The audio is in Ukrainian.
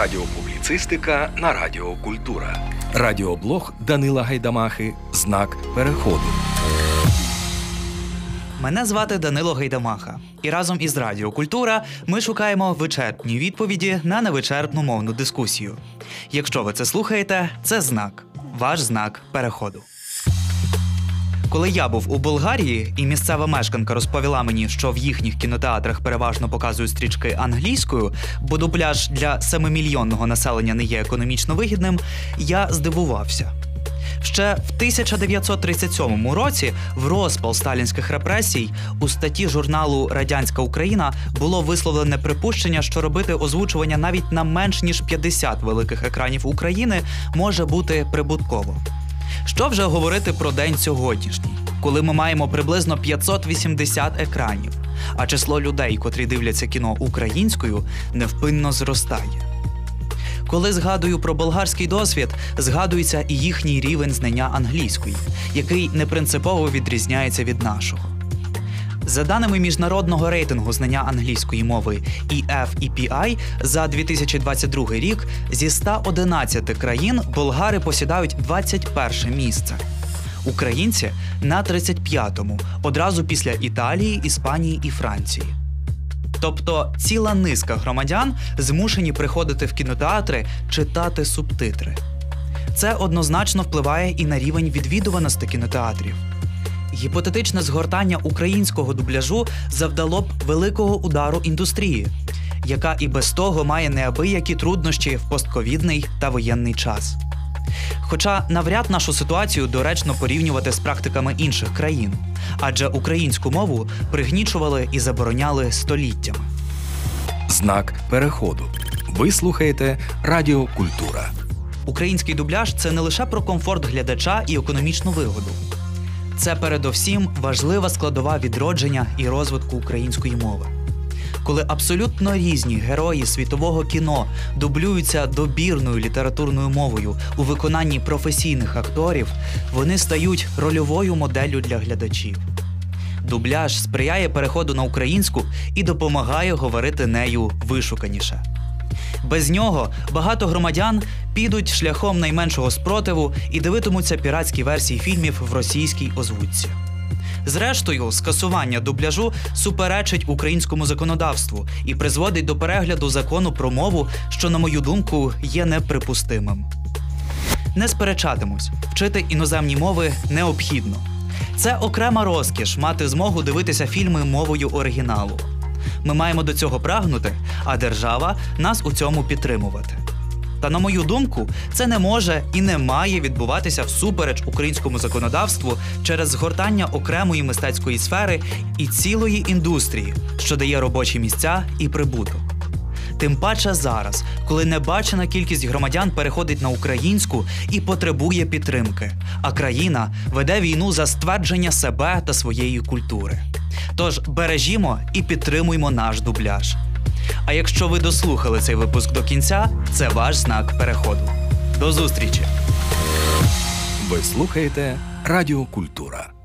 Радіопубліцистика на Радіокультура. Радіоблог Данила Гайдамахи. Знак переходу. Мене звати Данило Гайдамаха. І разом із Радіокультура ми шукаємо вичерпні відповіді на невичерпну мовну дискусію. Якщо ви це слухаєте, це знак. Ваш знак переходу. Коли я був у Болгарії, і місцева мешканка розповіла мені, що в їхніх кінотеатрах переважно показують стрічки англійською, бо дубляж для 7-мільйонного населення не є економічно вигідним, я здивувався. Ще в 1937 році, в розпал сталінських репресій, у статті журналу «Радянська Україна» було висловлене припущення, що робити озвучування навіть на менш ніж 50 великих екранів України може бути прибутково. Що вже говорити про день сьогоднішній, коли ми маємо приблизно 580 екранів, а число людей, котрі дивляться кіно українською, невпинно зростає. Коли згадую про болгарський досвід, згадується і їхній рівень знання англійської, який непринципово відрізняється від нашого. За даними міжнародного рейтингу знання англійської мови EF EPI, за 2022 рік зі 111 країн болгари посідають 21 місце. Українці – на 35-му, одразу після Італії, Іспанії і Франції. Тобто ціла низка громадян змушені приходити в кінотеатри, читати субтитри. Це однозначно впливає і на рівень відвідуваності кінотеатрів. Гіпотетичне згортання українського дубляжу завдало б великого удару індустрії, яка і без того має неабиякі труднощі в постковідний та воєнний час. Хоча навряд нашу ситуацію доречно порівнювати з практиками інших країн, адже українську мову пригнічували і забороняли століттями. Знак переходу. Ви слухаєте Радіокультура. Український дубляж – це не лише про комфорт глядача і економічну вигоду. Це передовсім важлива складова відродження і розвитку української мови. Коли абсолютно різні герої світового кіно дублюються добірною літературною мовою у виконанні професійних акторів, вони стають рольовою моделлю для глядачів. Дубляж сприяє переходу на українську і допомагає говорити нею вишуканіше. Без нього багато громадян підуть шляхом найменшого спротиву і дивитимуться піратські версії фільмів в російській озвучці. Зрештою, скасування дубляжу суперечить українському законодавству і призводить до перегляду закону про мову, що, на мою думку, є неприпустимим. Не сперечатимусь, вчити іноземні мови необхідно. Це окрема розкіш мати змогу дивитися фільми мовою оригіналу. Ми маємо до цього прагнути, а держава нас у цьому підтримувати. Та, на мою думку, це не може і не має відбуватися всупереч українському законодавству через згортання окремої мистецької сфери і цілої індустрії, що дає робочі місця і прибуток. Тим паче зараз, коли небачена кількість громадян переходить на українську і потребує підтримки, а країна веде війну за ствердження себе та своєї культури. Тож бережімо і підтримуймо наш дубляж. А якщо ви дослухали цей випуск до кінця, це ваш знак переходу. До зустрічі! Ви слухаєте Радіокультура.